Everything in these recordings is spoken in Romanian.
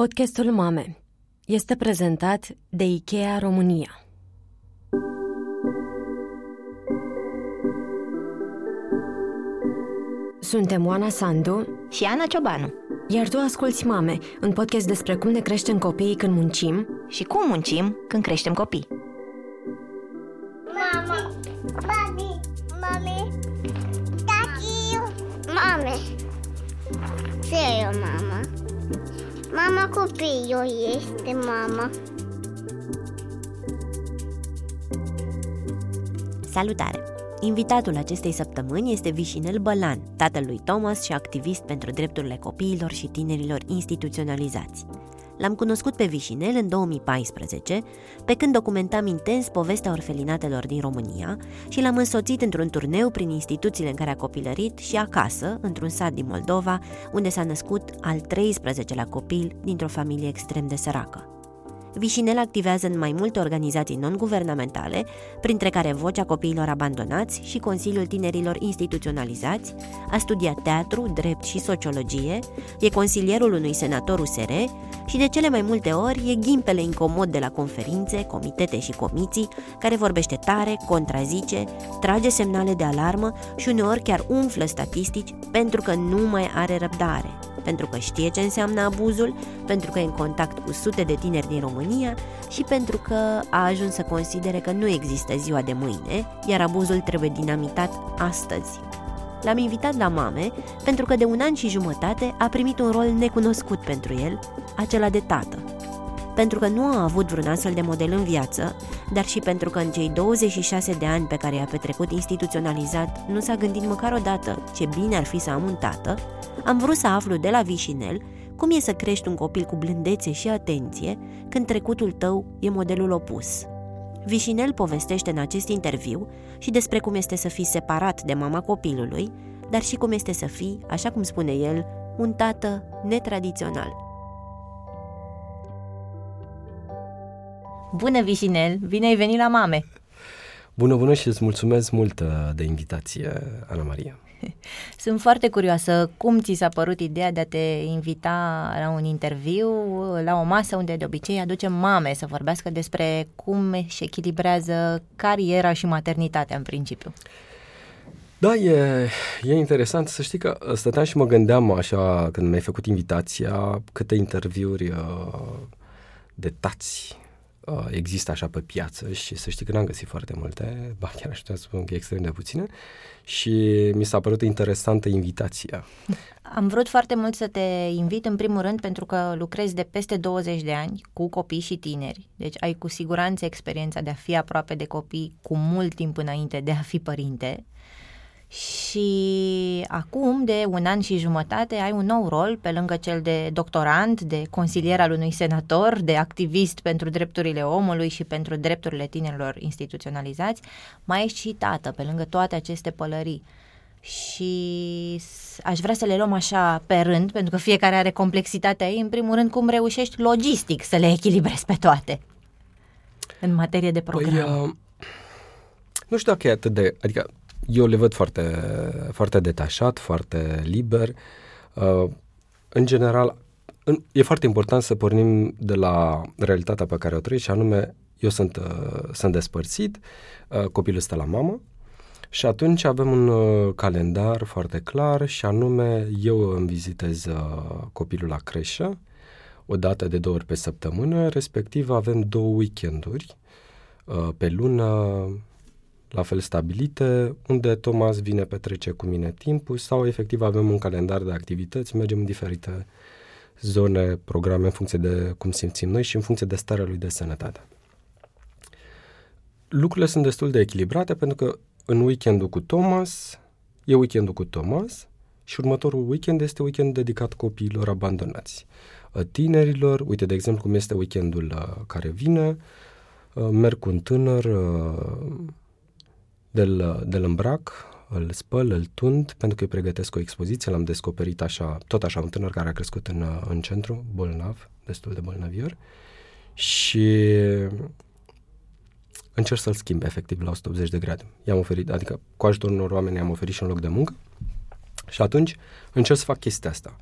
Podcastul Mame este prezentat de IKEA România. Suntem Oana Sandu și Ana Ciobanu. Iar tu asculți Mame, un podcast despre cum ne creștem copiii când muncim și cum muncim când creștem copii. Mama, mami, mame, tatiu, mame. Ce e mama? Mama copilul este mama. Salutare! Invitatul acestei săptămâni este Vișinel Bălan, tatăl lui Thomas și activist pentru drepturile copiilor și tinerilor instituționalizați. L-am cunoscut pe Vișinel în 2014, pe când documentam intens povestea orfelinatelor din România și l-am însoțit într-un turneu prin instituțiile în care a copilărit și acasă, într-un sat din Moldova, unde s-a născut al 13-lea copil dintr-o familie extrem de săracă. Vișinel activează în mai multe organizații non-guvernamentale, printre care Vocea Copiilor Abandonați și Consiliul Tinerilor Instituționalizați, a studiat teatru, drept și sociologie, e consilierul unui senator USR și de cele mai multe ori e ghimpele incomod de la conferințe, comitete și comiții, care vorbește tare, contrazice, trage semnale de alarmă și uneori chiar umflă statistici pentru că nu mai are răbdare, pentru că știe ce înseamnă abuzul, pentru că e în contact cu sute de tineri din România și pentru că a ajuns să considere că nu există ziua de mâine, iar abuzul trebuie dinamitat astăzi. L-am invitat la Mame pentru că de 1 an și jumătate a primit un rol necunoscut pentru el, acela de tată. Pentru că nu a avut vreun astfel de model în viață, dar și pentru că în cei 26 de ani pe care i-a petrecut instituționalizat nu s-a gândit măcar o dată ce bine ar fi să am un tată, am vrut să aflu de la Vișinel cum e să crești un copil cu blândețe și atenție când trecutul tău e modelul opus. Vișinel povestește în acest interviu și despre cum este să fii separat de mama copilului, dar și cum este să fii, așa cum spune el, un tată netradițional. Bună, Vișinel! Bine ai venit la Mame! Bună, bună și îți mulțumesc mult de invitație, Ana Maria! Sunt foarte curioasă cum ți s-a părut ideea de a te invita la un interviu, la o masă unde de obicei aducem mame să vorbească despre cum își echilibrează cariera și maternitatea în principiu. Da, e interesant să știi că stăteam și mă gândeam așa când mi-ai făcut invitația câte interviuri de tați există așa pe piață și să știi că n-am găsit foarte multe, ba chiar aș putea să spun că e extrem de puține și mi s-a părut interesantă invitația. Am vrut foarte mult să te invit în primul rând pentru că lucrezi de peste 20 de ani cu copii și tineri, deci ai cu siguranță experiența de a fi aproape de copii cu mult timp înainte de a fi părinte. Și acum, de 1 an și jumătate, ai un nou rol, pe lângă cel de doctorant, de consilier al unui senator, de activist pentru drepturile omului și pentru drepturile tinerilor instituționalizați, mai ești și tată, pe lângă toate aceste pălării. Și aș vrea să le luăm așa pe rând, pentru că fiecare are complexitatea ei, în primul rând cum reușești logistic să le echilibrezi pe toate în materie de program. Nu știu dacă e atât de... Adică eu le văd foarte, foarte detașat, foarte liber. În general, e foarte important să pornim de la realitatea pe care o trăiesc, și anume, eu sunt despărțit, copilul stă la mamă și atunci avem un calendar foarte clar și anume, eu îmi vizitez copilul la creșă o dată de 2 ori pe săptămână, respectiv avem 2 weekenduri pe lună, la fel stabilite, unde Thomas vine, petrece cu mine timpul sau efectiv avem un calendar de activități, mergem în diferite zone, programe, în funcție de cum simțim noi și în funcție de starea lui de sănătate. Lucrurile sunt destul de echilibrate pentru că în weekendul cu Thomas, e weekendul cu Thomas și următorul weekend este weekend dedicat copiilor abandonați, tinerilor. Uite, de exemplu, cum este weekendul care vine, merg cu un tânăr, de-l îmbrac, îl spăl, îl tund, pentru că îi pregătesc o expoziție. L-am descoperit așa, tot așa, un tânăr care a crescut în centru, bolnav, destul de bolnavior, și încerc să-l schimb, efectiv, la 180 de grade. I-am oferit, adică cu ajutorul unor oameni i-am oferit și un loc de muncă Și atunci încerc să fac chestia asta.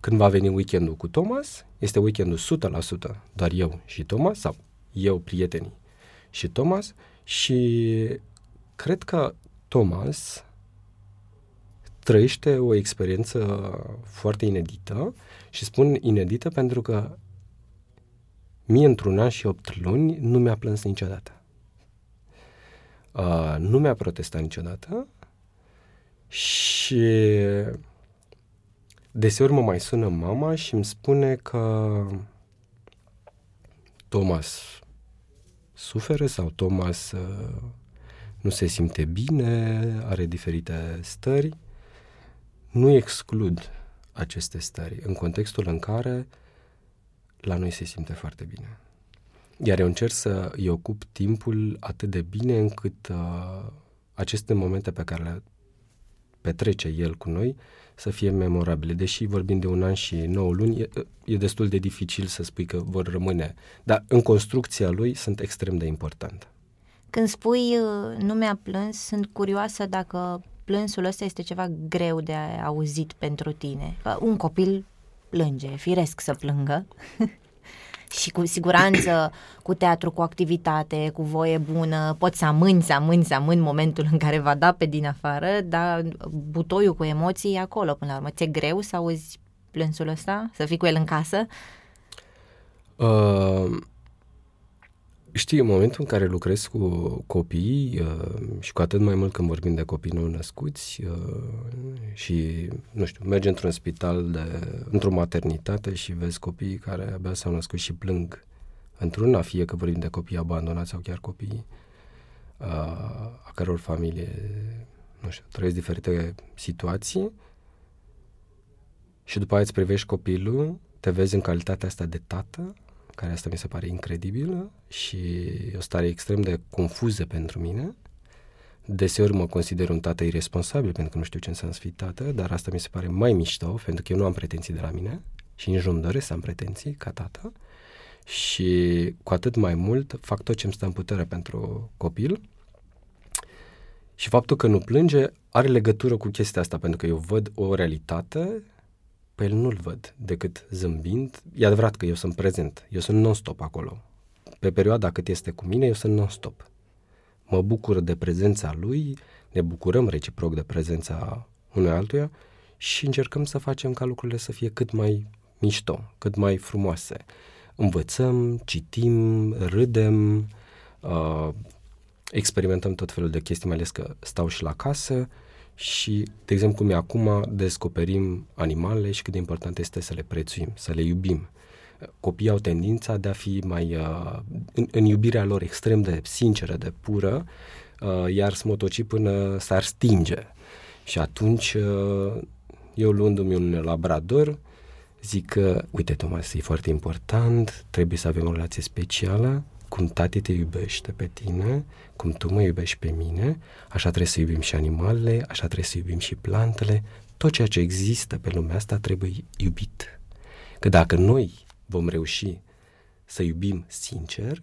Când va veni weekendul cu Thomas, este weekendul 100%, doar eu și Thomas, sau eu, prietenii și Thomas, și cred că Thomas trăiește o experiență foarte inedită și spun inedită pentru că mie într-un an și 8 luni nu mi-a plâns niciodată. Nu mi-a protestat niciodată și deseori mă mai sună mama și îmi spune că Thomas suferă sau Thomas nu se simte bine, are diferite stări. Nu exclud aceste stări în contextul în care la noi se simte foarte bine. Iar eu încerc să îi ocup timpul atât de bine încât aceste momente pe care le petrece el cu noi să fie memorabile. Deși vorbim de 1 an și 9 luni, e destul de dificil să spui că vor rămâne, dar în construcția lui sunt extrem de importante. Când spui nu mi-a plâns, sunt curioasă dacă plânsul ăsta este ceva greu de auzit pentru tine. Un copil plânge, e firesc să plângă și cu siguranță cu teatru, cu activitate, cu voie bună, poți să amâni momentul în care va da pe din afară, dar butoiul cu emoții e acolo până la urmă. Ți-e greu să auzi plânsul ăsta? Să fii cu el în casă? Știi, în momentul în care lucrez cu copiii și cu atât mai mult când vorbim de copii nou născuți și, nu știu, mergi într-un spital, într-o maternitate și vezi copiii care abia s-au născut și plâng într-una, fie că vorbim de copii abandonați sau chiar copii a căror familie, nu știu, trăiesc diferite situații și după aia îți privești copilul, te vezi în calitatea asta de tată, care asta mi se pare incredibilă și e o stare extrem de confuză pentru mine. Deseori mă consider un tată irresponsabil pentru că nu știu ce înseamnă să fii tată, dar asta mi se pare mai mișto pentru că eu nu am pretenții de la mine și nici nu-mi doresc să am pretenții ca tată și cu atât mai mult fac tot ce îmi stă în putere pentru copil și faptul că nu plânge are legătură cu chestia asta pentru că eu văd o realitate. Pe el nu-l văd decât zâmbind. E adevărat că eu sunt prezent, eu sunt non-stop acolo. Pe perioada cât este cu mine, eu sunt non-stop. Mă bucur de prezența lui, ne bucurăm reciproc de prezența unui altuia și încercăm să facem ca lucrurile să fie cât mai mișto, cât mai frumoase. Învățăm, citim, râdem, experimentăm tot felul de chestii, mai ales că stau și la casă. Și, de exemplu, cum e acum, descoperim animalele și cât de important este să le prețuim, să le iubim. Copiii au tendința de a fi mai, în iubirea lor extrem de sinceră, de pură, iar smotoci până s-ar stinge. Și atunci, eu luându-mi un labrador, zic că, uite, Thomas, e foarte important, trebuie să avem o relație specială, cum tati te iubește pe tine, cum tu mă iubești pe mine, așa trebuie să iubim și animalele, așa trebuie să iubim și plantele, tot ceea ce există pe lumea asta trebuie iubit. Că dacă noi vom reuși să iubim sincer,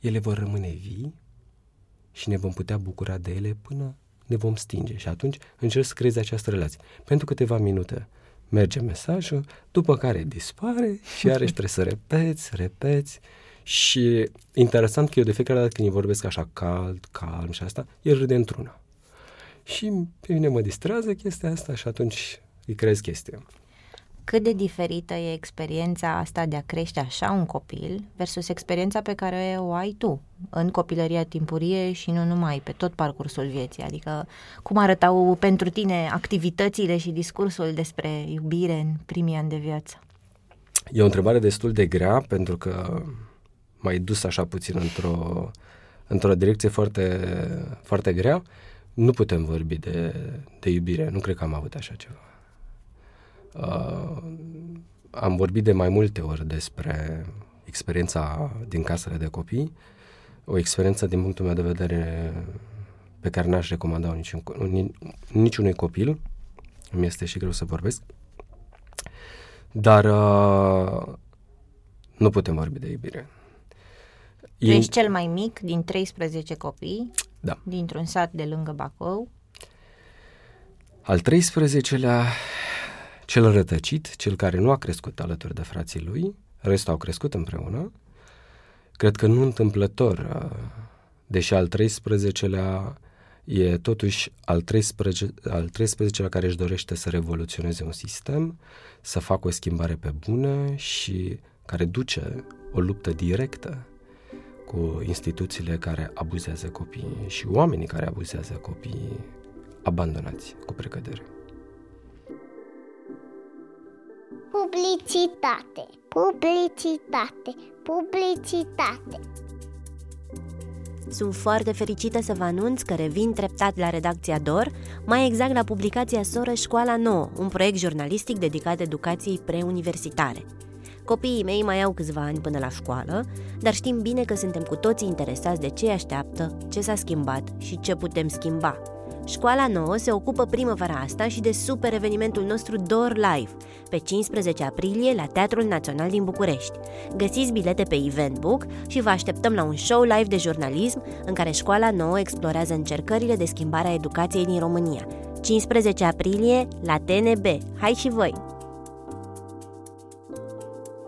ele vor rămâne vii și ne vom putea bucura de ele până ne vom stinge. Și atunci încerc să creez această relație. Pentru câteva minute merge mesajul, după care dispare și iarăși trebuie să repeți. Și interesant că eu de fiecare dată când îi vorbesc așa calm și asta, el râde într-una. Și pe mine mă distrează chestia asta și atunci îi creez chestia. Cât de diferită e experiența asta de a crește așa un copil versus experiența pe care o ai tu în copilăria timpurie și nu numai, pe tot parcursul vieții. Adică cum arătau pentru tine activitățile și discursul despre iubire în primii ani de viață? E o întrebare destul de grea pentru că m-ai dus așa puțin într-o direcție foarte, foarte grea. Nu putem vorbi de iubire. Nu cred că am avut așa ceva. Am vorbit de mai multe ori despre experiența din casele de copii. O experiență, din punctul meu de vedere, pe care n-aș recomanda-o niciunui copil. Îmi este și greu să vorbesc. Dar nu putem vorbi de iubire. Tu ești cel mai mic din 13 copii, da, dintr-un sat de lângă Bacău. Al 13-lea, cel rătăcit, cel care nu a crescut alături de frații lui, restul au crescut împreună. Cred că nu întâmplător, deși al 13-lea e totuși al 13-lea care își dorește să revoluționeze un sistem, să facă o schimbare pe bună și care duce o luptă directă cu instituțiile care abuzează copiii și oamenii care abuzează copiii abandonați cu precădere. Publicitate, publicitate, publicitate. Sunt foarte fericită să vă anunț că revin treptat la redacția Dor, mai exact la publicația soră Școala Nouă, un proiect jurnalistic dedicat educației preuniversitare. Copiii mei mai au câțiva ani până la școală, dar știm bine că suntem cu toții interesați de ce așteaptă, ce s-a schimbat și ce putem schimba. Școala Nouă se ocupă primăvara asta și de super evenimentul nostru Dor Live, pe 15 aprilie la Teatrul Național din București. Găsiți bilete pe Eventbook și vă așteptăm la un show live de jurnalism în care Școala Nouă explorează încercările de schimbare a educației din România. 15 aprilie la TNB. Hai și voi!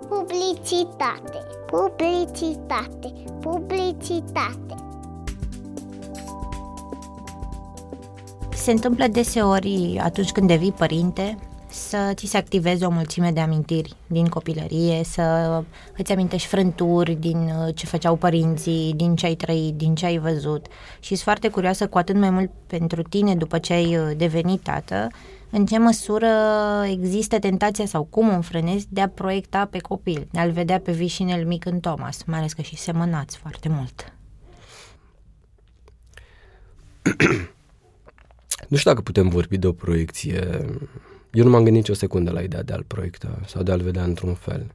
Publicitate, publicitate, publicitate. Se întâmplă deseori atunci când devii părinte să ți se activeze o mulțime de amintiri din copilărie, să îți amintești frânturi din ce făceau părinții, din ce ai trăit, din ce ai văzut. Și sunt foarte curioasă, cu atât mai mult pentru tine după ce ai devenit tată, în ce măsură există tentația sau cum înfrânezi de a proiecta pe copil, de a-l vedea pe Vișinel mic în Thomas, mai ales că și semănați foarte mult. Nu știu dacă putem vorbi de o proiecție. Eu nu m-am gândit nicio secundă la ideea de a-l proiecta sau de a-l vedea într-un fel.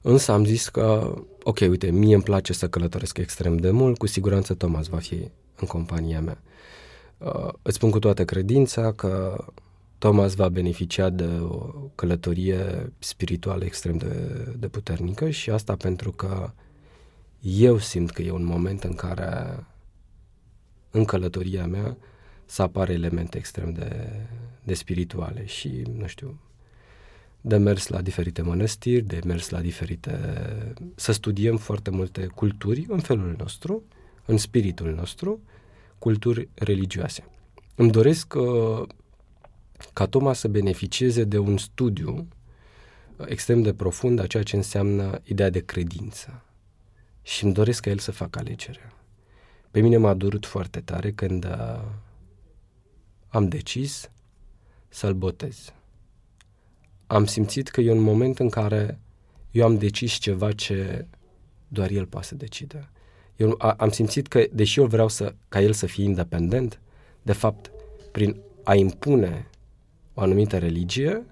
Însă am zis că, ok, uite, mie îmi place să călătoresc extrem de mult, cu siguranță Thomas va fi în compania mea. Îți spun cu toată credința că Thomas va beneficia de o călătorie spirituală extrem de puternică și asta pentru că eu simt că e un moment în care în călătoria mea să apară elemente extrem de spirituale și, nu știu, de mers la diferite mănăstiri, de mers la diferite... să studiem foarte multe culturi în felul nostru, în spiritul nostru, culturi religioase. Îmi doresc ca Thomas să beneficieze de un studiu extrem de profund a ceea ce înseamnă ideea de credință și îmi doresc ca el să facă alegerea. Pe mine m-a durut foarte tare când am decis să-l botez. Am simțit că e un moment în care eu am decis ceva ce doar el poate să decide. Eu am simțit că, deși eu vreau ca el să fie independent, de fapt, prin a impune o anumită religie,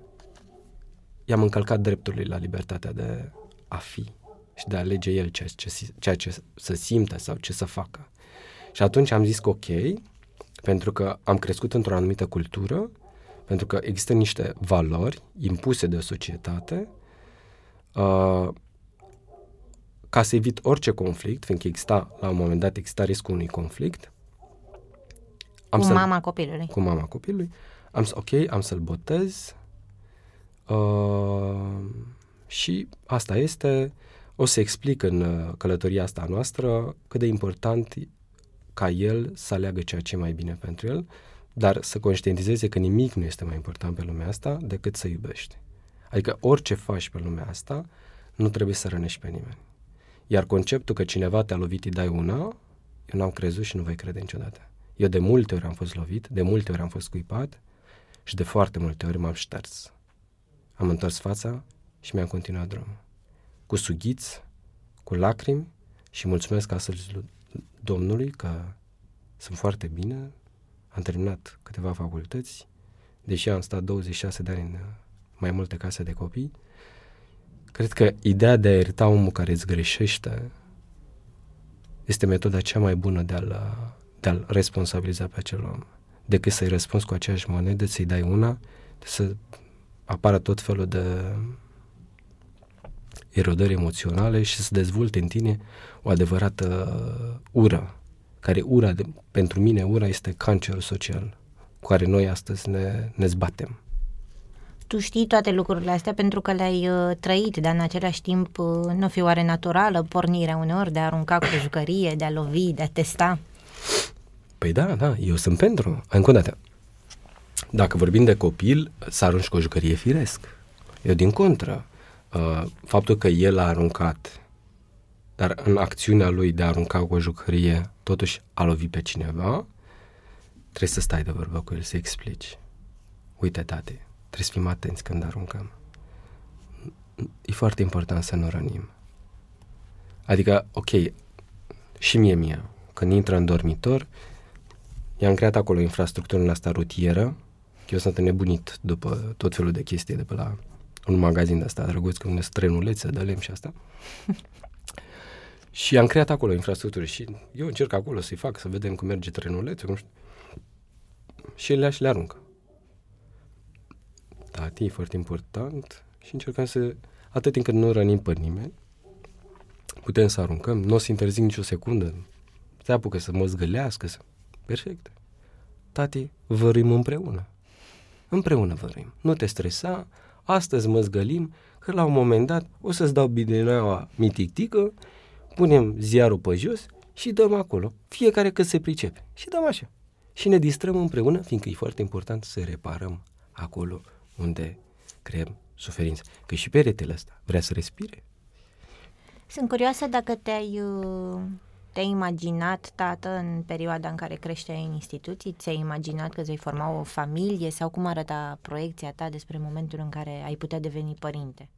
i-am încălcat dreptul lui la libertatea de a fi și de a alege el ceea ce să simtă sau ce să facă. Și atunci am zis că ok, pentru că am crescut într-o anumită cultură, pentru că există niște valori impuse de societate, ca să evit orice conflict, fiindcă exista, la un moment dat exista riscul unui conflict, cu mama copilului. Am să-l botez și asta este, o să explic în călătoria asta noastră cât de important ca el să aleagă ceea ce e mai bine pentru el, dar să conștientizeze că nimic nu este mai important pe lumea asta decât să iubești. Adică orice faci pe lumea asta, nu trebuie să rănești pe nimeni. Iar conceptul că cineva te-a lovit, îi dai una, eu n-am crezut și nu voi crede niciodată. Eu de multe ori am fost lovit, de multe ori am fost scuipat și de foarte multe ori m-am șters. Am întors fața și mi-am continuat drumul. Cu sughiți, cu lacrimi și mulțumesc astăzi Domnului că sunt foarte bine, am terminat câteva facultăți, deși am stat 26 de ani în mai multe case de copii. Cred că ideea de a ierta omul care îți greșește este metoda cea mai bună de a-l responsabiliza pe acel om, decât să-i răspunzi cu aceeași monedă, să-i dai una, să apară tot felul de erodări emoționale și să dezvolte în tine o adevărată ură, care ura, pentru mine ura este cancerul social cu care noi astăzi ne zbatem. Tu știi toate lucrurile astea pentru că le-ai trăit, dar în același timp nu fi oare naturală pornirea uneori de a arunca cu jucărie, de a lovi, de a testa? Păi da, eu sunt pentru. Încă o dată, dacă vorbim de copil, să arunci cu o jucărie firesc. Eu din contră, faptul că el a aruncat, dar în acțiunea lui de a arunca cu o jucărie, totuși a lovit pe cineva, trebuie să stai de vorbă cu el, să explici. Uite, tate, trebuie să fim atenți când aruncăm. E foarte important să nu rănim. Adică, ok, și mie, când intră în dormitor, i-am creat acolo infrastructura asta rutieră, că eu sunt nebunit după tot felul de chestii de pe la un magazin de ăsta drăguț, că unde sunt trenulețe de lemn și asta. Și am creat acolo infrastructură și eu încerc acolo să-i fac, să vedem cum merge trenulețul, cum știu. Și le aruncă. Tati, e foarte important și încercăm să, atât timp cât nu rănim pe nimeni, putem să aruncăm, nu o să interzic nicio secundă, se apucă să mă zgâlească, să... Perfect. Tati, vărim împreună. Împreună vărim. Nu te stresa, astăzi mă zgălim, că la un moment dat o să-ți dau bidineaua mitictică, punem ziarul pe jos și dăm acolo, fiecare cât se pricepe. Și dăm așa. Și ne distrăm împreună, fiindcă e foarte important să reparăm acolo unde creăm suferință. Că și peretele ăsta vrea să respire. Sunt curioasă dacă te-ai imaginat, tată, în perioada în care creșteai în instituții, ți-ai imaginat că îți vei forma o familie sau cum arăta proiecția ta despre momentul în care ai putea deveni părinte?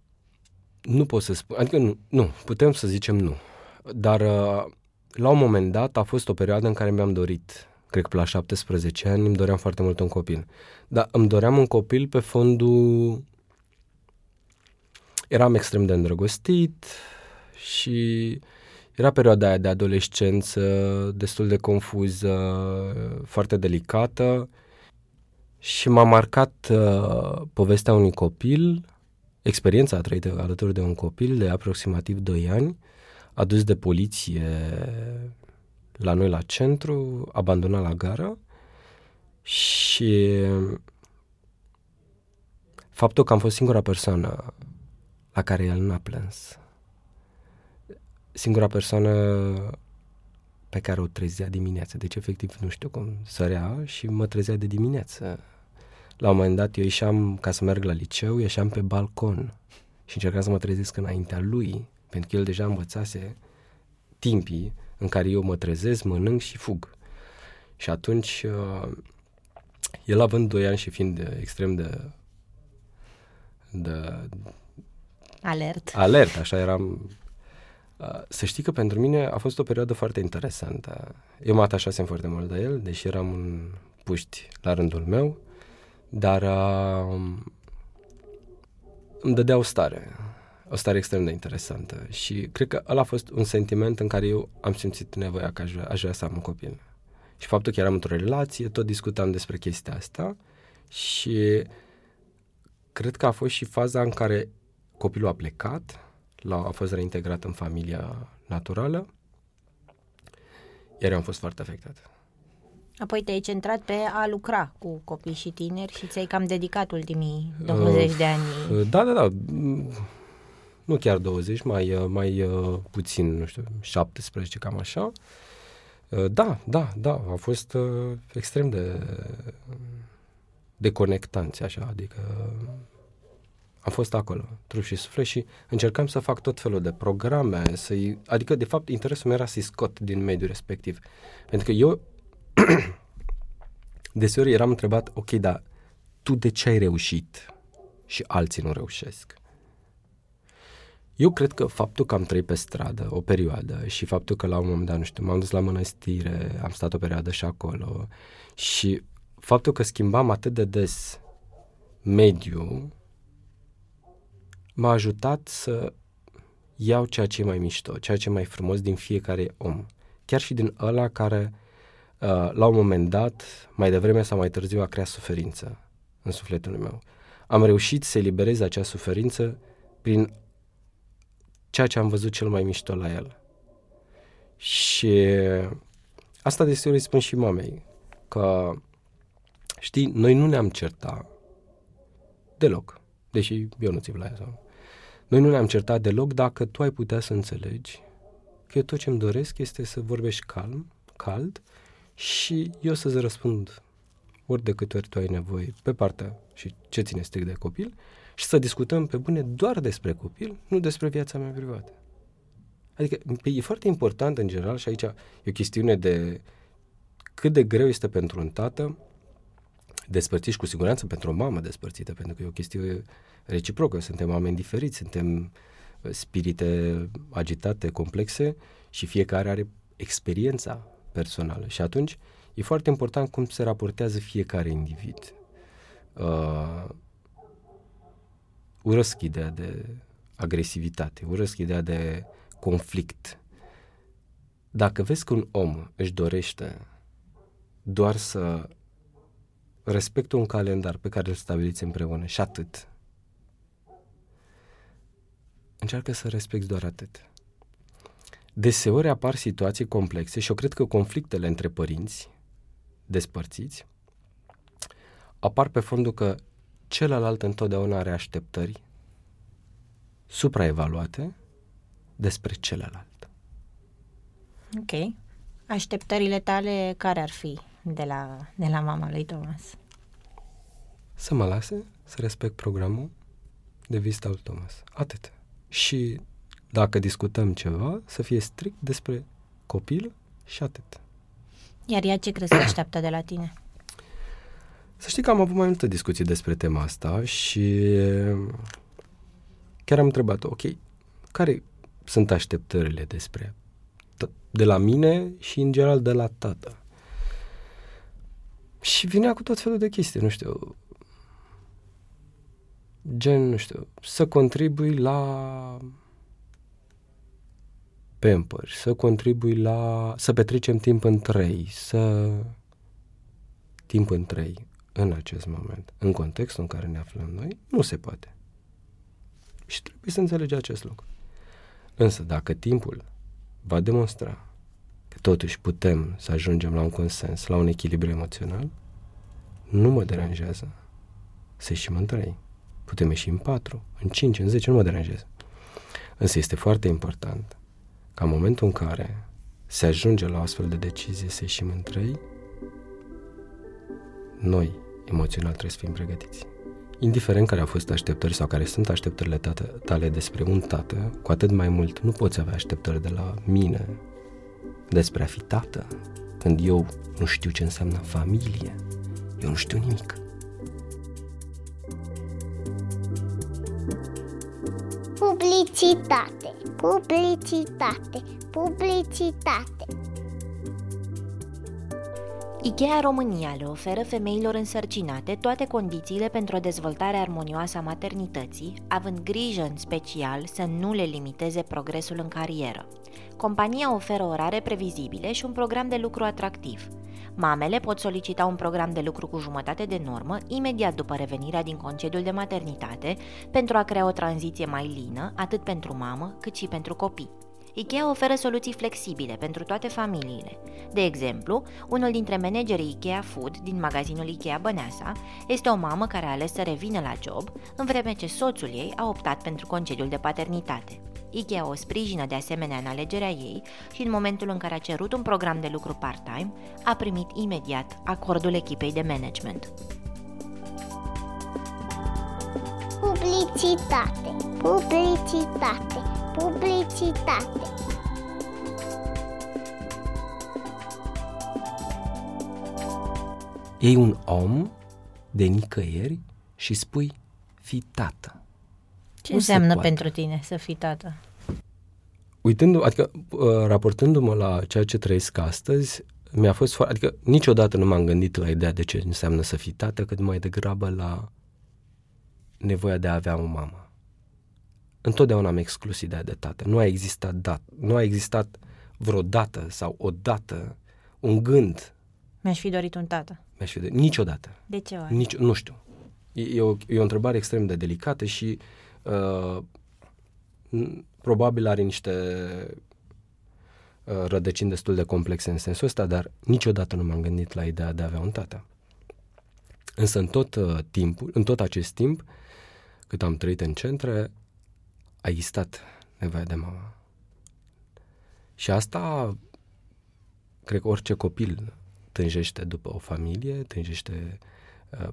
Nu pot să spun, adică nu, putem să zicem nu. Dar la un moment dat a fost o perioadă în care mi-am dorit, cred că la 17 ani îmi doream foarte mult un copil. Dar îmi doream un copil pe fondul... Eram extrem de îndrăgostit și... Era perioada aia de adolescență, destul de confuză, foarte delicată și m-a marcat povestea unui copil, experiența trăită alături de un copil de aproximativ 2 ani, adus de poliție la noi la centru, abandonat la gară și faptul că am fost singura persoană la care el n-a plâns. Singura persoană pe care o trezea dimineața. Deci, efectiv, nu știu cum sărea și mă trezea de dimineață. La un moment dat, eu ieșeam, ca să merg la liceu, ieșeam pe balcon și încercam să mă trezesc înaintea lui, pentru că el deja învățase timpii în care eu mă trezesc, mănânc și fug. Și atunci, el având 2 ani și fiind extrem de alert, așa eram... Să știi că pentru mine a fost o perioadă foarte interesantă. Eu mă atașasem foarte mult de el, deși eram un puști la rândul meu, dar îmi dădea o stare extrem de interesantă și cred că ăla a fost un sentiment în care eu am simțit nevoia că aș vrea să am un copil. Și faptul că eram într-o relație, tot discutam despre chestia asta și cred că a fost și faza în care copilul a plecat, a fost reintegrat în familia naturală, iar eu am fost foarte afectat. Apoi te-ai centrat pe a lucra cu copii și tineri și ți-ai cam dedicat ultimii 20 de ani. Da. Nu chiar 20, mai puțin, nu știu, 17, cam așa. Da, a fost extrem de conectanți, așa, adică... Am fost acolo, trup și suflet și încercam să fac tot felul de programe, adică, de fapt, interesul meu era să-i scot din mediul respectiv. Pentru că eu, deseori eram întrebat, ok, dar tu de ce ai reușit și alții nu reușesc? Eu cred că faptul că am trăit pe stradă o perioadă și faptul că la un moment dat, nu știu, m-am dus la mănăstire, am stat o perioadă și acolo și faptul că schimbam atât de des mediul, m-a ajutat să iau ceea ce e mai mișto, ceea ce e mai frumos din fiecare om. Chiar și din ăla care, la un moment dat, mai devreme sau mai târziu, a creat suferință în sufletul meu. Am reușit să eliberez acea suferință prin ceea ce am văzut cel mai mișto la el. Și asta, desigur, îi spun și mamei, că Știi, noi nu ne-am certat deloc, deși eu nu țin la ea. Sau... Noi nu ne-am certat deloc dacă tu ai putea să înțelegi că eu tot ce-mi doresc este să vorbești calm, cald și eu să-ți răspund ori de câte ori tu ai nevoie pe partea și ce ține strict de copil și să discutăm pe bune doar despre copil, nu despre viața mea privată. Adică e foarte important în general și aici e o chestiune de cât de greu este pentru un tată despărțit și cu siguranță pentru o mamă despărțită, pentru că e o chestiune reciprocă, suntem oameni diferiți, suntem spirite agitate, complexe și fiecare are experiența personală și atunci e foarte important cum se raportează fiecare individ. Urăsc ideea de agresivitate, urăsc ideea de conflict. Dacă vezi că un om își dorește doar să respecte un calendar pe care îl stabiliți împreună și atât, încearcă să respecti doar atât. Deseori apar situații complexe și eu cred că conflictele între părinți despărțiți apar pe fondul că celălalt întotdeauna are așteptări supraevaluate despre celălalt. Ok. Așteptările tale care ar fi de la mama lui Thomas? Să mă lase, să respect programul de vizită al lui Thomas. Atât. Și dacă discutăm ceva, să fie strict despre copil și atât. Iar ea ce crezi că așteaptă de la tine? Să știi că am avut mai multe discuții despre tema asta și chiar am întrebat-o, ok, care sunt așteptările despre de la mine și în general de la tată? Și vinea cu tot felul de chestii, nu știu, gen, nu știu, să contribui la pampers, să contribui la... să petrecem timp în trei în acest moment, în contextul în care ne aflăm noi, nu se poate. Și trebuie să înțelegi acest lucru. Însă, dacă timpul va demonstra că totuși putem să ajungem la un consens, la un echilibru emoțional, nu mă deranjează să ieșim în 3. Putem ieși în 4, în 5, în 10, nu mă deranjează. Însă este foarte important ca în momentul în care se ajunge la o astfel de decizie să ieșim în 3, noi, emoțional, trebuie să fim pregătiți. Indiferent care au fost așteptări sau care sunt așteptările tale despre un tată, cu atât mai mult nu poți avea așteptări de la mine despre a fi tată, când eu nu știu ce înseamnă familie, eu nu știu nimic. Publicitate. IKEA România le oferă femeilor însărcinate toate condițiile pentru o dezvoltare armonioasă a maternității, având grijă în special să nu le limiteze progresul în carieră. Compania oferă orare previzibile și un program de lucru atractiv. Mamele pot solicita un program de lucru cu jumătate de normă imediat după revenirea din concediul de maternitate pentru a crea o tranziție mai lină, atât pentru mamă cât și pentru copii. IKEA oferă soluții flexibile pentru toate familiile. De exemplu, unul dintre managerii IKEA Food din magazinul IKEA Băneasa este o mamă care a ales să revină la job, în vreme ce soțul ei a optat pentru concediul de paternitate. IKEA o sprijină de asemenea în alegerea ei și în momentul în care a cerut un program de lucru part-time, a primit imediat acordul echipei de management. Publicitate. Iei un om de nicăieri și spui, fii tată. Ce nu înseamnă pentru tine să fii tată? Raportându-mă la ceea ce trăiesc astăzi, mi-a fost niciodată nu m-am gândit la ideea de ce înseamnă să fii tată, cât mai degrabă la nevoia de a avea o mamă. Întotdeauna am exclus ideea de tată. Nu a existat vreodată sau odată un gând. Mi-aș fi dorit un tată. Niciodată. De ce oare? Nu știu. E o întrebare extrem de delicată și probabil are niște rădăcini destul de complexe în sensul ăsta, dar niciodată nu m-am gândit la ideea de a avea un tată. Însă în tot timpul, în tot acest timp, cât am trăit în centre, a existat nevoia de mama. Și asta, cred că orice copil tânjește după o familie, tânjește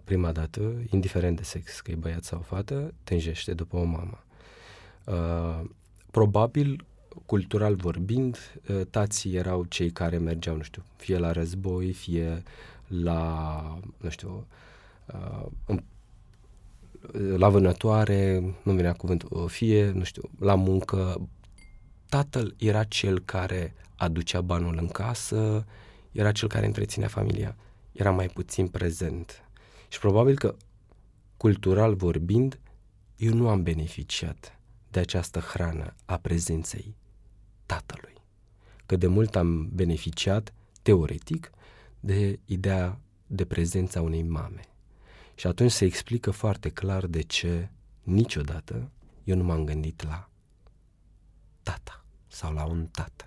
prima dată, indiferent de sex, că e băiat sau fată, tânjește după o mamă. Probabil, cultural vorbind, tații erau cei care mergeau, nu știu, fie la război, fie la, nu știu, la vânătoare, nu venea cuvântul, fie, nu știu, la muncă. Tatăl era cel care aducea banul în casă, era cel care întreținea familia, era mai puțin prezent. Și probabil că, cultural vorbind, eu nu am beneficiat de această hrană a prezenței tatălui. Că de mult am beneficiat, teoretic, de ideea de prezența unei mame. Și atunci se explică foarte clar de ce niciodată eu nu m-am gândit la tata sau la un tată.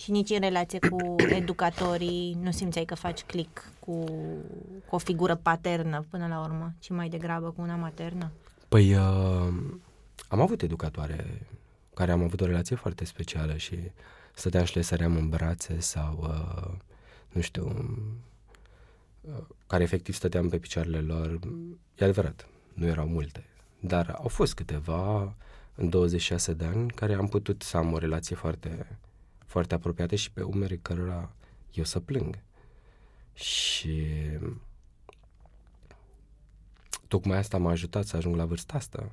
Și nici în relație cu educatorii nu simțeai că faci click cu o figură paternă până la urmă, ci mai degrabă cu una maternă? Păi am avut educatoare care am avut o relație foarte specială și stăteam și le săream în brațe sau, nu știu, care efectiv stăteam pe picioarele lor. E adevărat, nu erau multe, dar au fost câteva în 26 de ani care am putut să am o relație foarte, foarte apropiată și pe umerii cărora eu să plâng. Și tocmai asta m-a ajutat să ajung la vârsta asta.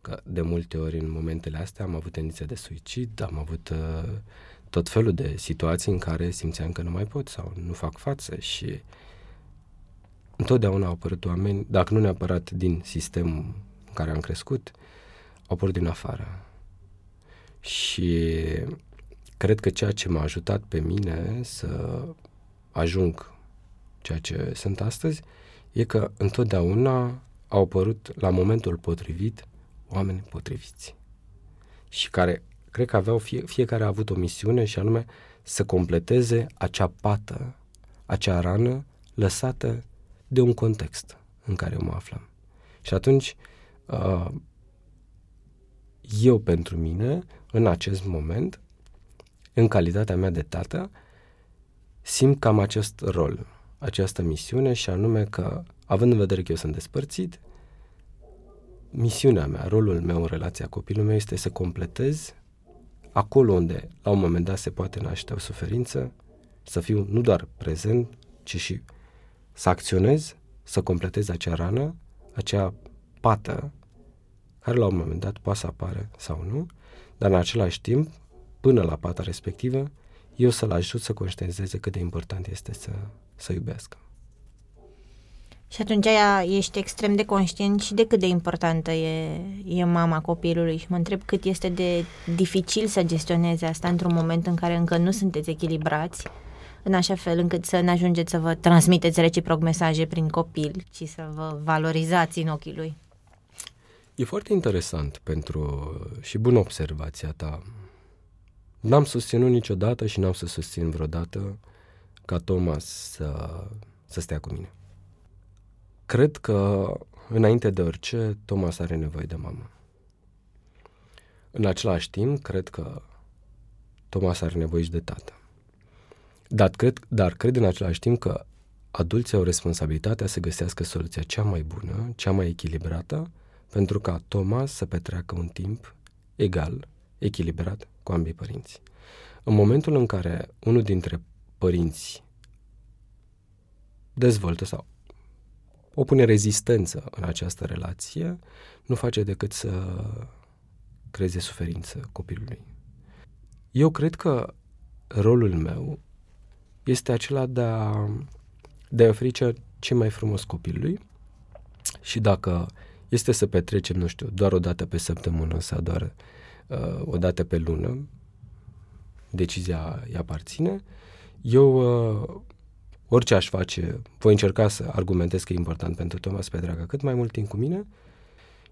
Că de multe ori în momentele astea am avut tendințe de suicid, am avut tot felul de situații în care simțeam că nu mai pot sau nu fac față și întotdeauna au apărut oameni, dacă nu neapărat din sistemul în care am crescut, au apărut din afară. Și cred că ceea ce m-a ajutat pe mine să ajung ceea ce sunt astăzi e că întotdeauna au apărut la momentul potrivit oameni potriviți și care cred că aveau, fiecare a avut o misiune și anume să completeze acea pată, acea rană lăsată de un context în care eu mă aflam. Și atunci eu pentru mine în acest moment, în calitatea mea de tată, simt că am acest rol, această misiune și anume că, având în vedere că eu sunt despărțit, misiunea mea, rolul meu în relația copilului meu este să completez acolo unde la un moment dat se poate naște o suferință, să fiu nu doar prezent, ci și să acționez, să completez acea rană, acea pată care la un moment dat poate să apară sau nu, dar în același timp, până la pata respectivă, eu să-l ajut să conștientizeze cât de important este să iubească. Și atunci ești extrem de conștient și de cât de importantă e mama copilului și mă întreb cât este de dificil să gestionezi asta într-un moment în care încă nu sunteți echilibrați, în așa fel încât să nu ajungeți să vă transmiteți reciproc mesaje prin copil, ci să vă valorizați în ochii lui. E foarte interesant și bună observația ta. N-am susținut niciodată și n-am să susțin vreodată ca Thomas să stea cu mine. Cred că, înainte de orice, Thomas are nevoie de mamă. În același timp, cred că Thomas are nevoie și de tată. Dar cred în același timp că adulții au responsabilitatea să găsească soluția cea mai bună, cea mai echilibrată, pentru ca Thomas să petreacă un timp egal, echilibrat cu ambii părinți. În momentul în care unul dintre părinți dezvoltă sau opune rezistență în această relație, nu face decât să creeze suferință copilului. Eu cred că rolul meu este acela de a oferi ce mai frumos copilului și dacă este să petrecem, nu știu, doar o dată pe săptămână sau doar o dată pe lună, decizia îi aparține, eu orice aș face, voi încerca să argumentez că e important pentru Thomas să petreacă cât mai mult timp cu mine,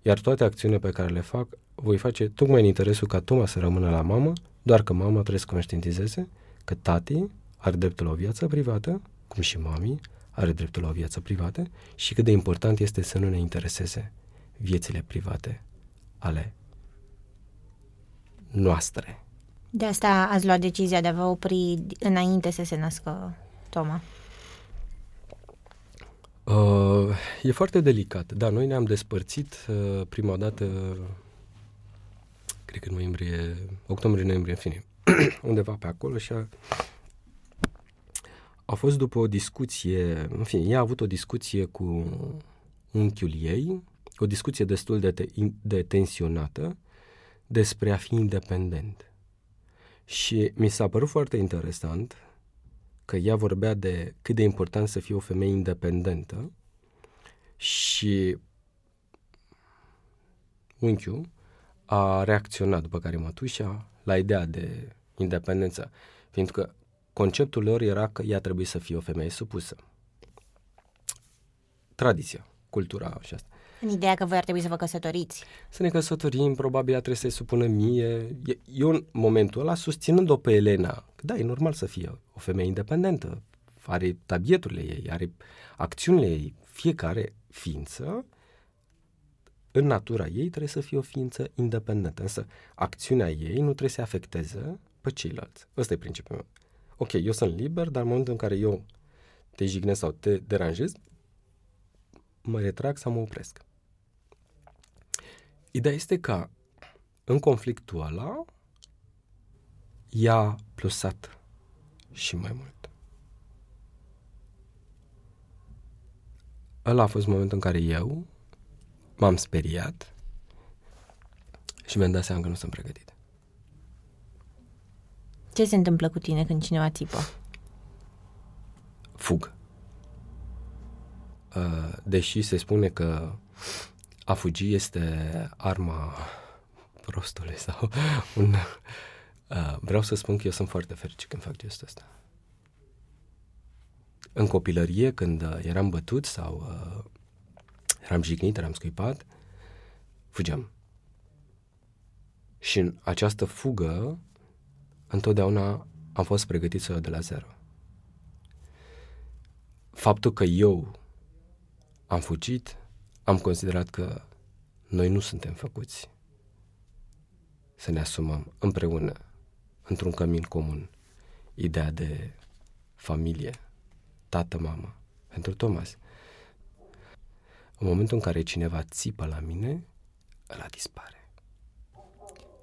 iar toate acțiunile pe care le fac, voi face tocmai în interesul ca Thomas să rămână la mamă, doar că mama trebuie să conștientizeze că tati are dreptul la o viață privată, cum și mami are dreptul la o viață privată și cât de important este să nu ne intereseze viețile private ale noastre. De asta ați luat decizia de a vă opri înainte să se nască Toma. E foarte delicat. Da, noi ne-am despărțit prima dată, cred că în octombrie-noiembrie, în fine, undeva pe acolo și a fost după o discuție, în fine, ea a avut o discuție cu unchiul ei, o discuție destul de tensionată despre a fi independent. Și mi s-a părut foarte interesant că ea vorbea de cât de important să fie o femeie independentă și unchiul a reacționat, după care mătușa, la ideea de independență, fiindcă că conceptul lor era că ea trebuie să fie o femeie supusă. Tradiția, cultura și asta. În ideea că voi ar trebui să vă căsătoriți. Să ne căsătorim, probabil trebuie să-i supună mie. Eu în momentul ăla, susținând-o pe Elena, că da, e normal să fie o femeie independentă, are tabieturile ei, are acțiunile ei, fiecare ființă, în natura ei trebuie să fie o ființă independentă, însă acțiunea ei nu trebuie să afecteze pe ceilalți. Ăsta e principiul meu. Ok, eu sunt liber, dar în momentul în care eu te jignesc sau te deranjez, mă retrag sau mă opresc. Ideea este că în conflictul ăla i-a plusat și mai mult. Ăla a fost momentul în care eu m-am speriat și mi-am dat seama că nu sunt pregătit. Ce se întâmplă cu tine când cineva țipă? Fug. Deși se spune că a fugi este arma prostului sau un... Vreau să spun că eu sunt foarte fericit când fac gestul ăsta. În copilărie, când eram bătut sau eram jignit, eram scuipat, fugeam. Și în această fugă întotdeauna am fost pregătit să o iau de la zero. Faptul că eu am fugit, am considerat că noi nu suntem făcuți să ne asumăm împreună, într-un cămin comun, ideea de familie, tată, mamă, pentru Thomas. În momentul în care cineva țipă la mine, ăla dispare.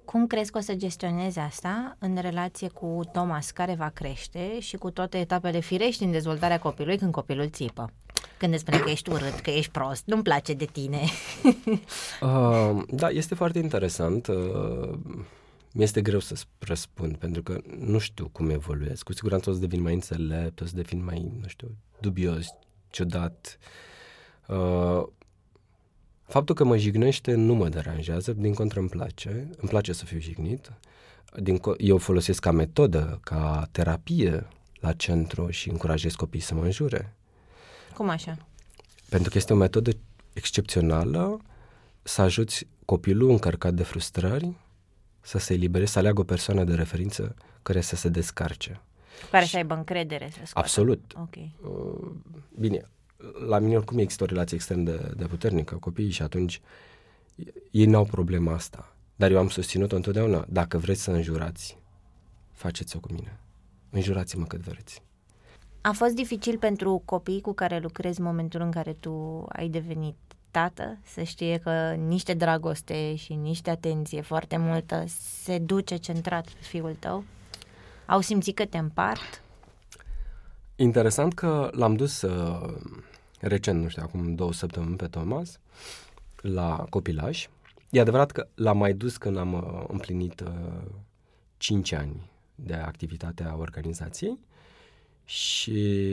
Cum crezi că o să gestionezi asta în relație cu Thomas, care va crește, și cu toate etapele firești din dezvoltarea copilului când copilul țipă? Când îți spune că ești urât, că ești prost, nu-mi place de tine. Da, este foarte interesant. Mi-este greu să răspund, pentru că nu știu cum evoluez. Cu siguranță o să devin mai înțelept, o să devin mai, nu știu, dubios, ciudat. Faptul că mă jignește nu mă deranjează, din contră îmi place. Îmi place să fiu jignit. Eu folosesc ca metodă, ca terapie la centru și încurajez copiii să mă înjure. Cum așa? Pentru că este o metodă excepțională să ajuți copilul încărcat de frustrări să se elibereze, să aleagă o persoană de referință care să se descarce. Care să aibă încredere să scoată. Absolut. Okay. Bine, la mine oricum există o relație extrem de puternică cu copiii și atunci ei n-au problema asta. Dar eu am susținut-o întotdeauna. Dacă vreți să înjurați, faceți-o cu mine. Înjurați-mă cât vreți. A fost dificil pentru copiii cu care lucrezi momentul în care tu ai devenit tată să știe că niște dragoste și niște atenție foarte multă se duce centrat pe fiul tău? Au simțit că te împart? Interesant că l-am dus recent, nu știu, acum 2 săptămâni pe Thomas la copilaș. E adevărat că l-am mai dus când am împlinit 5 ani de activitatea organizației. Și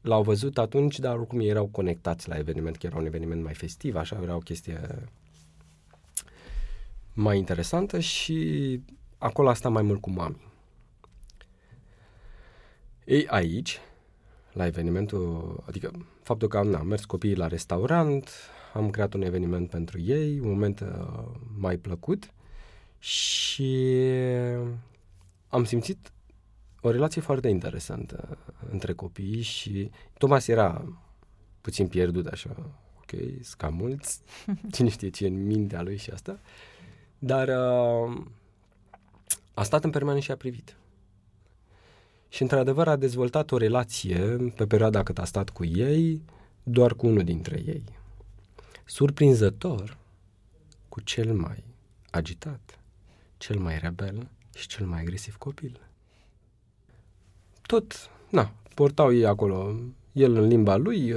l-au văzut atunci, dar oricum erau conectați la eveniment, că era un eveniment mai festiv, așa, era o chestie mai interesantă și acolo a stat mai mult cu mami. Ei aici, la evenimentul, adică faptul că am mers copiii la restaurant, am creat un eveniment pentru ei, un moment mai plăcut și am simțit o relație foarte interesantă între copii și Thomas era puțin pierdut așa, ok, sunt cam mulți, cine știe ce e în mintea lui și asta, dar a stat în permanent și a privit. Și într-adevăr a dezvoltat o relație pe perioada cât a stat cu ei, doar cu unul dintre ei. Surprinzător, cu cel mai agitat, cel mai rebel și cel mai agresiv copil. Tot, na, portau ei acolo, el în limba lui,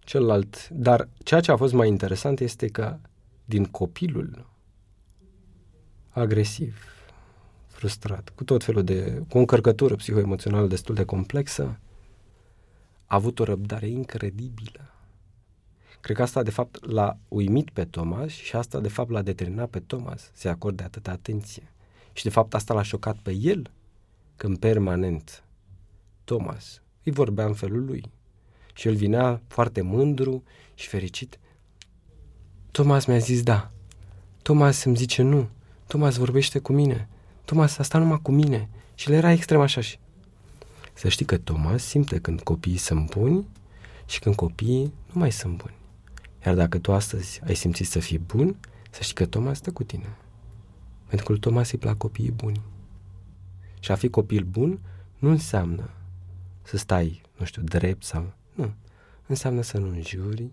celălalt. Dar ceea ce a fost mai interesant este că din copilul agresiv, frustrat, cu tot felul de, cu o încărcătură psihoemoțională destul de complexă, a avut o răbdare incredibilă. Cred că asta, de fapt, l-a uimit pe Thomas și asta, de fapt, l-a determinat pe Thomas să-i acorde atâta atenție. Și, de fapt, asta l-a șocat pe el, când permanent Thomas îi vorbea în felul lui. Și el vinea foarte mândru și fericit. Thomas mi-a zis da. Thomas îmi zice nu. Thomas vorbește cu mine. Thomas a stat numai cu mine. Și el era extrem așa și... Să știi că Thomas simte când copiii sunt buni și când copiii nu mai sunt buni. Iar dacă tu astăzi ai simțit să fii bun, să știi că Thomas stă cu tine. Pentru că lui Thomas îi plac copiii buni. Și a fi copil bun nu înseamnă să stai, nu știu, drept sau... Nu. Înseamnă să nu înjuri,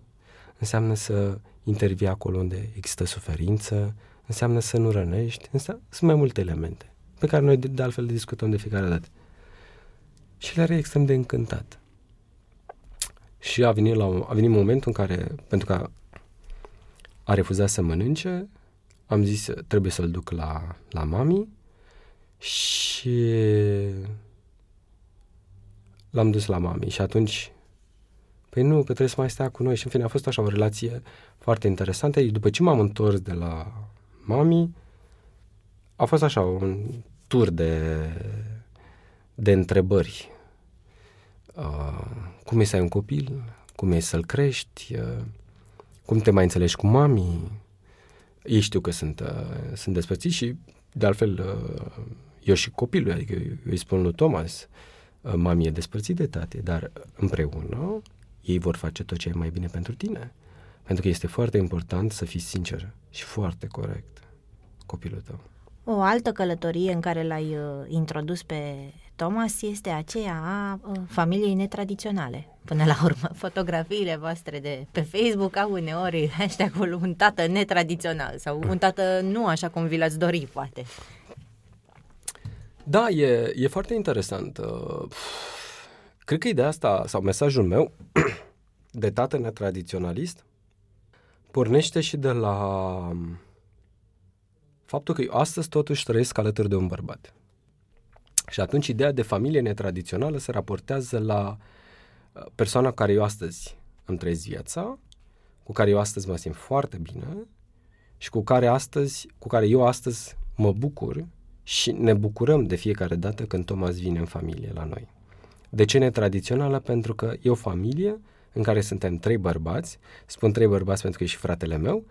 înseamnă să intervii acolo unde există suferință, înseamnă să nu rănești, sunt mai multe elemente pe care noi de altfel le discutăm de fiecare dată. Și le are extrem de încântat. Și a venit momentul în care, pentru că a refuzat să mănânce, am zis trebuie să-l duc la mami și l-am dus la mami. Și atunci, păi nu, că trebuie să mai stea cu noi. Și în fine, a fost așa o relație foarte interesantă. După ce m-am întors de la mami, a fost așa un tur de întrebări. Cum e să ai un copil? Cum e să-l crești? Cum te mai înțelegi cu mami? Ei știu că sunt despărțiți și, de altfel, eu și copilul, adică eu îi spun lui Thomas, mami e despărțit de tate, dar împreună ei vor face tot ce e mai bine pentru tine. Pentru că este foarte important să fii sincer și foarte corect copilul tău. O altă călătorie în care l-ai introdus pe Thomas este aceea a familiei netradiționale. Până la urmă, fotografiile voastre de pe Facebook au uneori hashtag-ul un tată netradițional sau un tată nu așa cum vi l-ați dori, poate. Da, e foarte interesant. Cred că ideea asta, sau mesajul meu de tată netradiționalist, pornește și de la faptul că eu astăzi totuși trăiesc alături de un bărbat. Și atunci ideea de familie netradițională se raportează la persoana cu care eu astăzi îmi trăiesc viața, cu care eu astăzi mă simt foarte bine și cu care eu astăzi mă bucur și ne bucurăm de fiecare dată când Thomas vine în familie la noi. De ce netradițională? Pentru că e o familie în care suntem 3 bărbați, spun 3 bărbați pentru că e și fratele meu,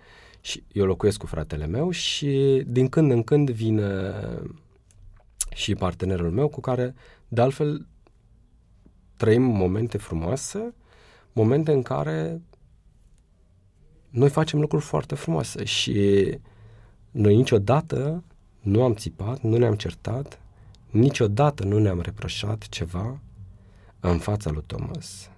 și eu locuiesc cu fratele meu și din când în când vine și partenerul meu cu care, de altfel, trăim momente frumoase, momente în care noi facem lucruri foarte frumoase și noi niciodată nu am țipat, nu ne-am certat, niciodată nu ne-am reproșat ceva în fața lui Thomas.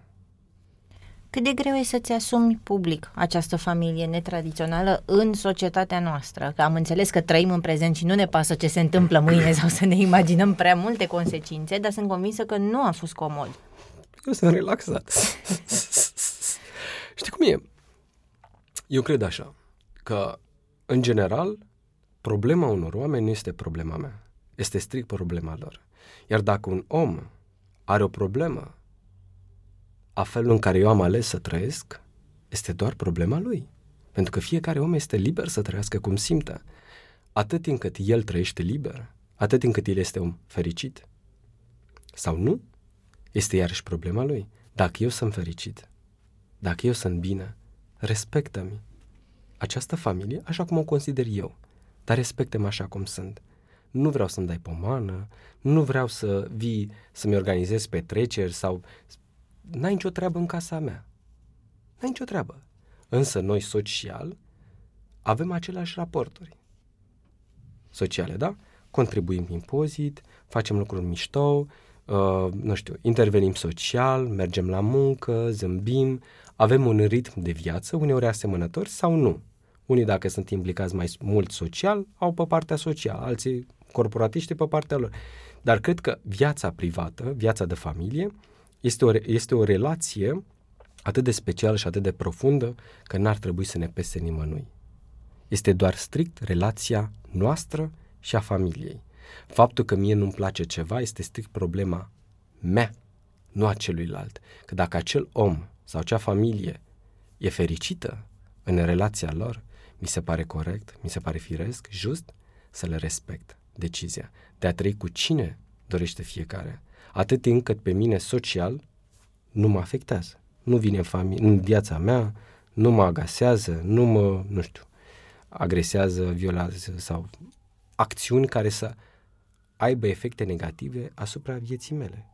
Cât de greu e să-ți asumi public această familie netradițională în societatea noastră? Că am înțeles că trăim în prezent și nu ne pasă ce se întâmplă mâine sau să ne imaginăm prea multe consecințe, dar sunt convinsă că nu a fost comod. Eu sunt relaxat. Știi cum e? Eu cred așa, că în general problema unor oameni nu este problema mea, este strict problema lor. Iar dacă un om are o problemă, a felul în care eu am ales să trăiesc este doar problema lui. Pentru că fiecare om este liber să trăiască cum simte. Atât timp cât el trăiește liber, atât timp cât el este om fericit. Sau nu, este iarăși problema lui. Dacă eu sunt fericit, dacă eu sunt bine, respectă-mi această familie așa cum o consider eu, dar respectă-mă așa cum sunt. nu vreau să-mi dai pomană, nu vreau să vii să-mi organizezi petreceri sau... N-ai nicio treabă în casa mea. N-ai nicio treabă. Însă noi social avem aceleași raporturi sociale, da? Contribuim impozit, facem lucruri mișto, nu știu, intervenim social, mergem la muncă, zâmbim, avem un ritm de viață, uneori asemănători sau nu. Unii, dacă sunt implicați mai mult social, au pe partea socială, alții corporatiști pe partea lor. Dar cred că viața privată, viața de familie, este o relație atât de specială și atât de profundă că n-ar trebui să ne pese nimănui. Este doar strict relația noastră și a familiei. Faptul că mie nu-mi place ceva este strict problema mea, nu a celuilalt. Că dacă acel om sau acea familie e fericită în relația lor, mi se pare corect, mi se pare firesc, just să le respect decizia de a trăi cu cine dorește fiecare. Atât timp cât pe mine social nu mă afectează. Nu vine în viața mea, nu mă agasează, nu mă, nu știu, agresează, violează sau acțiuni care să aibă efecte negative asupra vieții mele.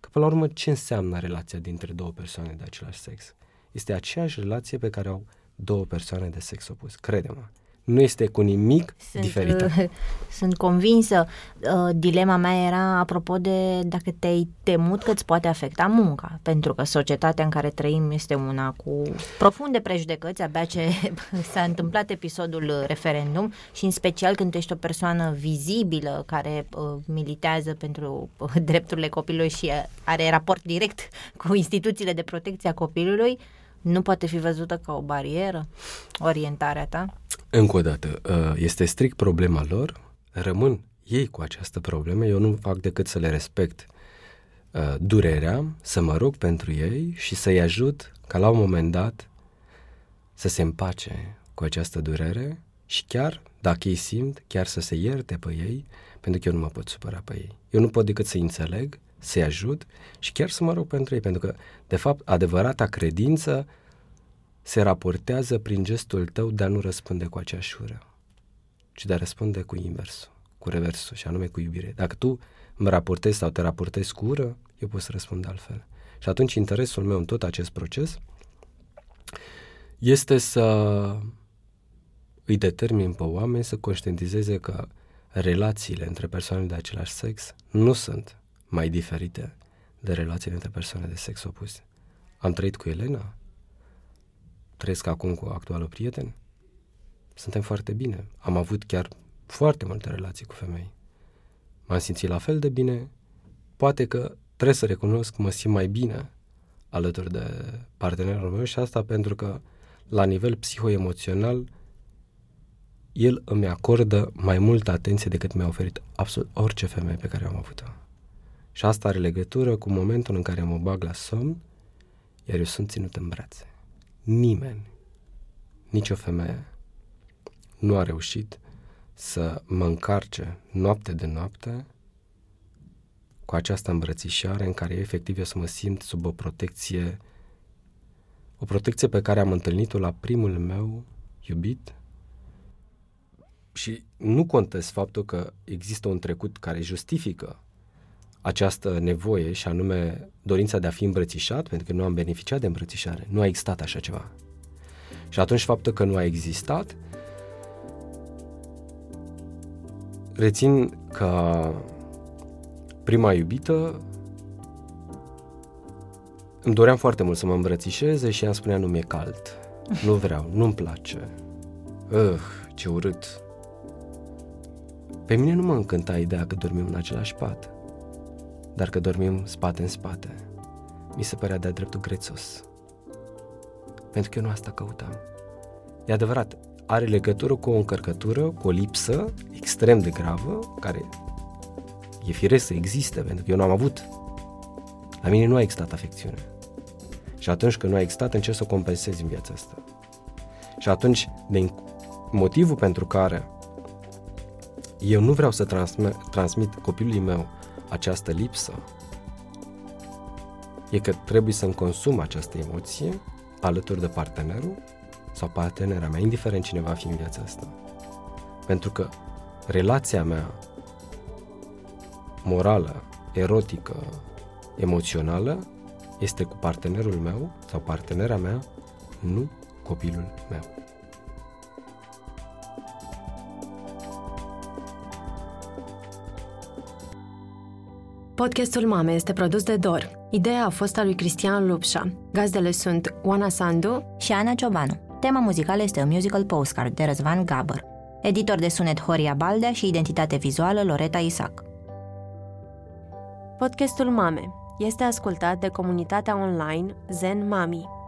Că până la urmă ce înseamnă relația dintre două persoane de același sex? Este aceeași relație pe care au două persoane de sex opus, crede-mă. Nu este cu nimic diferită. Sunt convinsă. Dilema mea era apropo de dacă te-ai temut că îți poate afecta munca, pentru că societatea în care trăim este una cu profunde prejudecăți, abia ce s-a întâmplat episodul referendum și în special când ești o persoană vizibilă care militează pentru drepturile copilului și are raport direct cu instituțiile de protecție a copilului, nu poate fi văzută ca o barieră orientarea ta? Încă o dată, este strict problema lor, rămân ei cu această problemă, eu nu fac decât să le respect durerea, să mă rog pentru ei și să-i ajut ca la un moment dat să se împace cu această durere și chiar, dacă ei simt, chiar să se ierte pe ei, pentru că eu nu mă pot supăra pe ei. Eu nu pot decât să-i înțeleg, să-i ajut și chiar să mă rog pentru ei, pentru că, de fapt, adevărata credință se raportează prin gestul tău de a nu răspunde cu aceeași ură, ci de a răspunde cu inversul, cu reversul, și anume cu iubire. Dacă tu mă raportezi sau te raportezi cu ură, eu pot să răspund altfel. Și atunci interesul meu în tot acest proces este să îi determin pe oameni să conștientizeze că relațiile între persoane de același sex nu sunt mai diferite de relațiile între persoane de sex opus. Am trăit cu Elena, trăiesc acum cu actualul prieten, suntem foarte bine. Am avut chiar foarte multe relații cu femei. M-am simțit la fel de bine, poate că trebuie să recunosc că mă simt mai bine alături de partenerul meu și asta pentru că la nivel psihoemoțional el îmi acordă mai multă atenție decât mi-a oferit absolut orice femeie pe care am avut-o. Și asta are legătură cu momentul în care mă bag la somn, iar eu sunt ținut în brațe. Nimeni, nicio femeie nu a reușit să mă încarce noapte de noapte cu această îmbrățișare în care efectiv eu să mă simt sub o protecție pe care am întâlnit-o la primul meu iubit. Și nu contest faptul că există un trecut care justifică această nevoie și anume dorința de a fi îmbrățișat, pentru că nu am beneficiat de îmbrățișare, nu a existat așa ceva. Și atunci faptul că nu a existat, rețin că prima iubită îmi doream foarte mult să mă îmbrățișeze și ea îmi spunea nu mi-e cald, nu vreau, nu-mi place, ce urât. Pe mine nu mă încânta ideea că dormim în același pat, dar că dormim spate în spate, mi se părea de-a dreptul grețos. Pentru că eu nu asta căutam. E adevărat, are legătură cu o încărcătură, cu o lipsă extrem de gravă, care e firesc să existe, pentru că eu nu am avut. La mine nu a existat afecțiune. Și atunci când nu a existat, încerc să o compensez în viața asta. Și atunci, motivul pentru care eu nu vreau să transmit copilului meu această lipsă e că trebuie să-mi consum această emoție alături de partenerul sau partenera mea, indiferent cine va fi în viața asta. Pentru că relația mea morală, erotică, emoțională este cu partenerul meu sau partenera mea, nu copilul meu. Podcastul Mame este produs de Dor. Ideea a fost a lui Cristian Lupșa. Gazdele sunt Oana Sandu și Ana Ciobanu. Tema muzicală este A Musical Postcard de Răzvan Gabăr. Editor de sunet Horia Baldea și identitate vizuală Loretta Isaac. Podcastul Mame este ascultat de comunitatea online Zen Mamii.